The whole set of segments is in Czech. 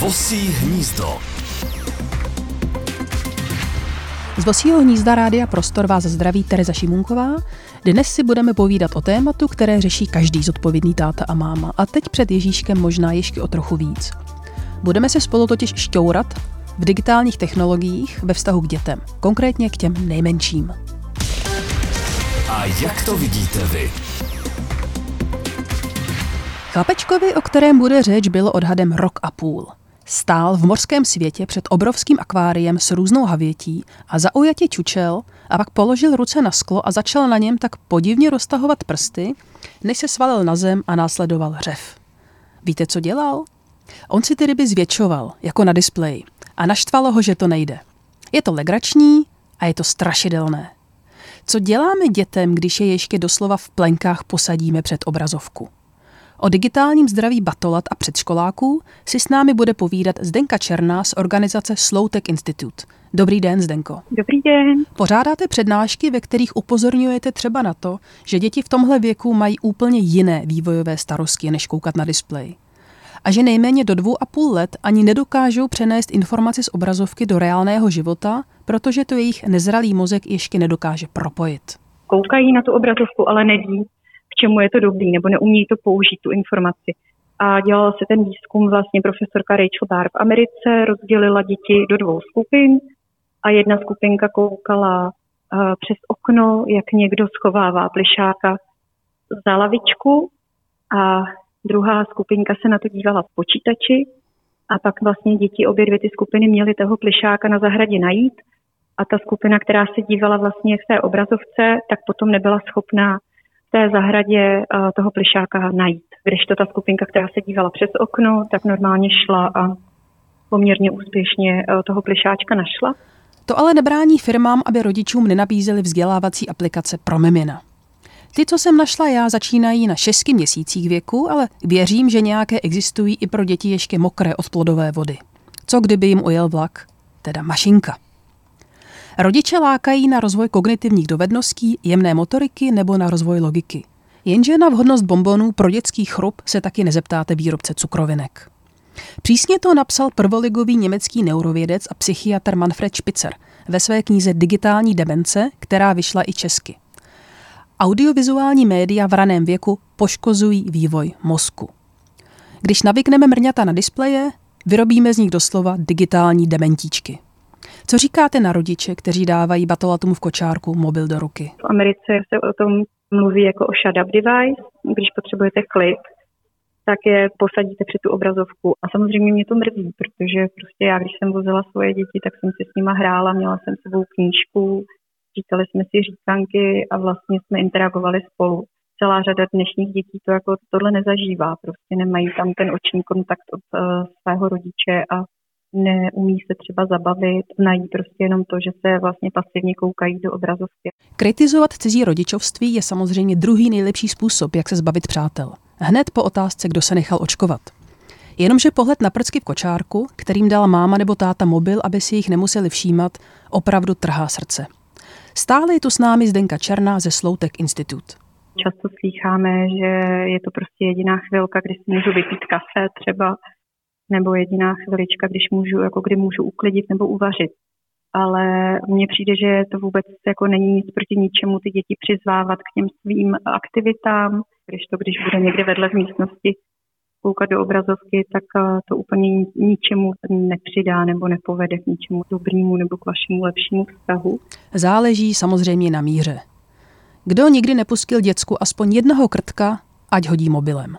Vosí hnízdo. Z Vosího hnízda Rádia Prostor vás zdraví Tereza Šimůnková. Dnes si budeme povídat o tématu, které řeší každý zodpovědný táta a máma. A teď před Ježíškem možná ještě o trochu víc. Budeme se spolu totiž šťourat v digitálních technologiích ve vztahu k dětem. Konkrétně k těm nejmenším. A jak to vidíte vy? Chlapečkovi, o kterém bude řeč, bylo odhadem 1,5 roku. Stál v mořském světě před obrovským akváriem s různou havětí a zaujatě čučel a pak položil ruce na sklo a začal na něm tak podivně roztahovat prsty, než se svalil na zem a následoval řev. Víte, co dělal? On si ty ryby zvětšoval, jako na displeji, a naštvalo ho, že to nejde. Je to legrační a je to strašidelné. Co děláme dětem, když je ještě doslova v plenkách posadíme před obrazovku? O digitálním zdraví batolat a předškoláků si s námi bude povídat Zdenka Černá z organizace Sloutek Institut. Dobrý den, Zdenko. Dobrý den. Pořádáte přednášky, ve kterých upozorňujete třeba na to, že děti v tomhle věku mají úplně jiné vývojové starosti, než koukat na displej. A že nejméně do 2,5 let ani nedokážou přenést informace z obrazovky do reálného života, protože to jejich nezralý mozek ještě nedokáže propojit. Koukají na tu obrazovku, ale neví, k čemu je to dobrý, nebo neumějí to použít, tu informaci. A dělala se ten výzkum vlastně profesorka Rachel Barr v Americe, rozdělila děti do 2 skupin a jedna skupinka koukala přes okno, jak někdo schovává plyšáka za lavičku, a druhá skupinka se na to dívala v počítači, a pak vlastně děti obě 2 ty skupiny měly toho plyšáka na zahradě najít, a ta skupina, která se dívala vlastně v té obrazovce, tak potom nebyla schopná té zahradě toho plyšáka najít. Když to ta skupinka, která se dívala přes okno, tak normálně šla a poměrně úspěšně toho plyšáčka našla. To ale nebrání firmám, aby rodičům nenabízely vzdělávací aplikace pro mimina. Ty, co jsem našla já, začínají na 6 měsících věku, ale věřím, že nějaké existují i pro děti ještě mokré od plodové vody. Co kdyby jim ujel vlak, teda mašinka? Rodiče lákají na rozvoj kognitivních dovedností, jemné motoriky nebo na rozvoj logiky. Jenže na vhodnost bonbonů pro dětský chrup se taky nezeptáte výrobce cukrovinek. Přísně to napsal prvoligový německý neurovědec a psychiatr Manfred Spitzer ve své knize Digitální demence, která vyšla i česky. Audiovizuální média v raném věku poškozují vývoj mozku. Když navykneme mrňata na displeje, vyrobíme z nich doslova digitální dementíčky. Co říkáte na rodiče, kteří dávají batolatům v kočárku mobil do ruky? V Americe se o tom mluví jako o shut-up device. Když potřebujete klid, tak je posadíte před tu obrazovku. A samozřejmě mě to mrzí, protože prostě já, když jsem vozila svoje děti, tak jsem si s nima hrála, měla jsem s sebou knížku, čítali jsme si říkanky a vlastně jsme interagovali spolu. Celá řada dnešních dětí to jako tohle nezažívá. Prostě nemají tam ten oční kontakt od svého rodiče a neumí se třeba zabavit, znají prostě jenom to, že se vlastně pasivně koukají do obrazovky. Kritizovat cizí rodičovství je samozřejmě druhý nejlepší způsob, jak se zbavit přátel. Hned po otázce, kdo se nechal očkovat. Jenomže pohled na prcky v kočárku, kterým dala máma nebo táta mobil, aby si jich nemuseli všímat, opravdu trhá srdce. Stále je tu s námi Zdenka Černá ze Sloutek Institut. Často slýcháme, že je to prostě jediná chvilka, kdy si můžu vypít kafe třeba, nebo jediná chvilička, kdy můžu uklidit nebo uvařit. Ale mně přijde, že to vůbec jako není nic proti ničemu ty děti přizvávat k těm svým aktivitám. Když bude někde vedle v místnosti koukat do obrazovky, tak to úplně ničemu nepřidá nebo nepovede k ničemu dobrému nebo k vašemu lepšímu vztahu. Záleží samozřejmě na míře. Kdo nikdy nepustil děcku aspoň jednoho krtka, ať hodí mobilem.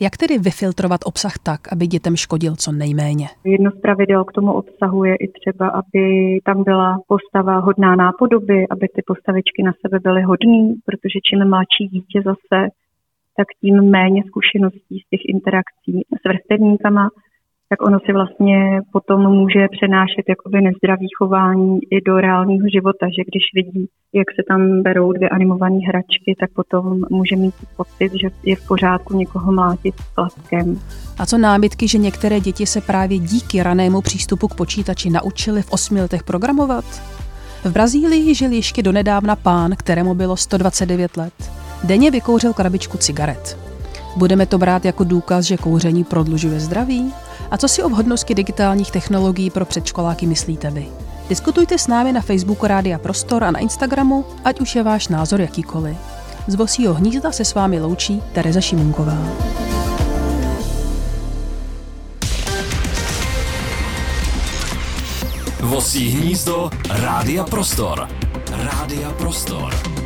Jak tedy vyfiltrovat obsah tak, aby dětem škodil co nejméně? Jedno z pravidel k tomu obsahu je i třeba, aby tam byla postava hodná nápodoby, aby ty postavičky na sebe byly hodný, protože čím mladší dítě zase, tak tím méně zkušeností z těch interakcí s vrstevníkama, tak ono si vlastně potom může přenášet jakoby nezdravý chování i do reálního života, že když vidí, jak se tam berou 2 animované hračky, tak potom může mít pocit, že je v pořádku někoho mlátit plackem. A co námitky, že některé děti se právě díky ranému přístupu k počítači naučily v 8 letech programovat? V Brazílii žil ještě donedávna pán, kterému bylo 129 let. Denně vykouřil krabičku cigaret. Budeme to brát jako důkaz, že kouření prodlužuje zdraví? A co si o vhodnosti digitálních technologií pro předškoláky myslíte vy? Diskutujte s námi na Facebooku Rádia Prostor a na Instagramu, ať už je váš názor jakýkoliv. Z Vosího hnízda se s vámi loučí Tereza Šimůnková. Vosí hnízdo Rádia Prostor. Rádia Prostor.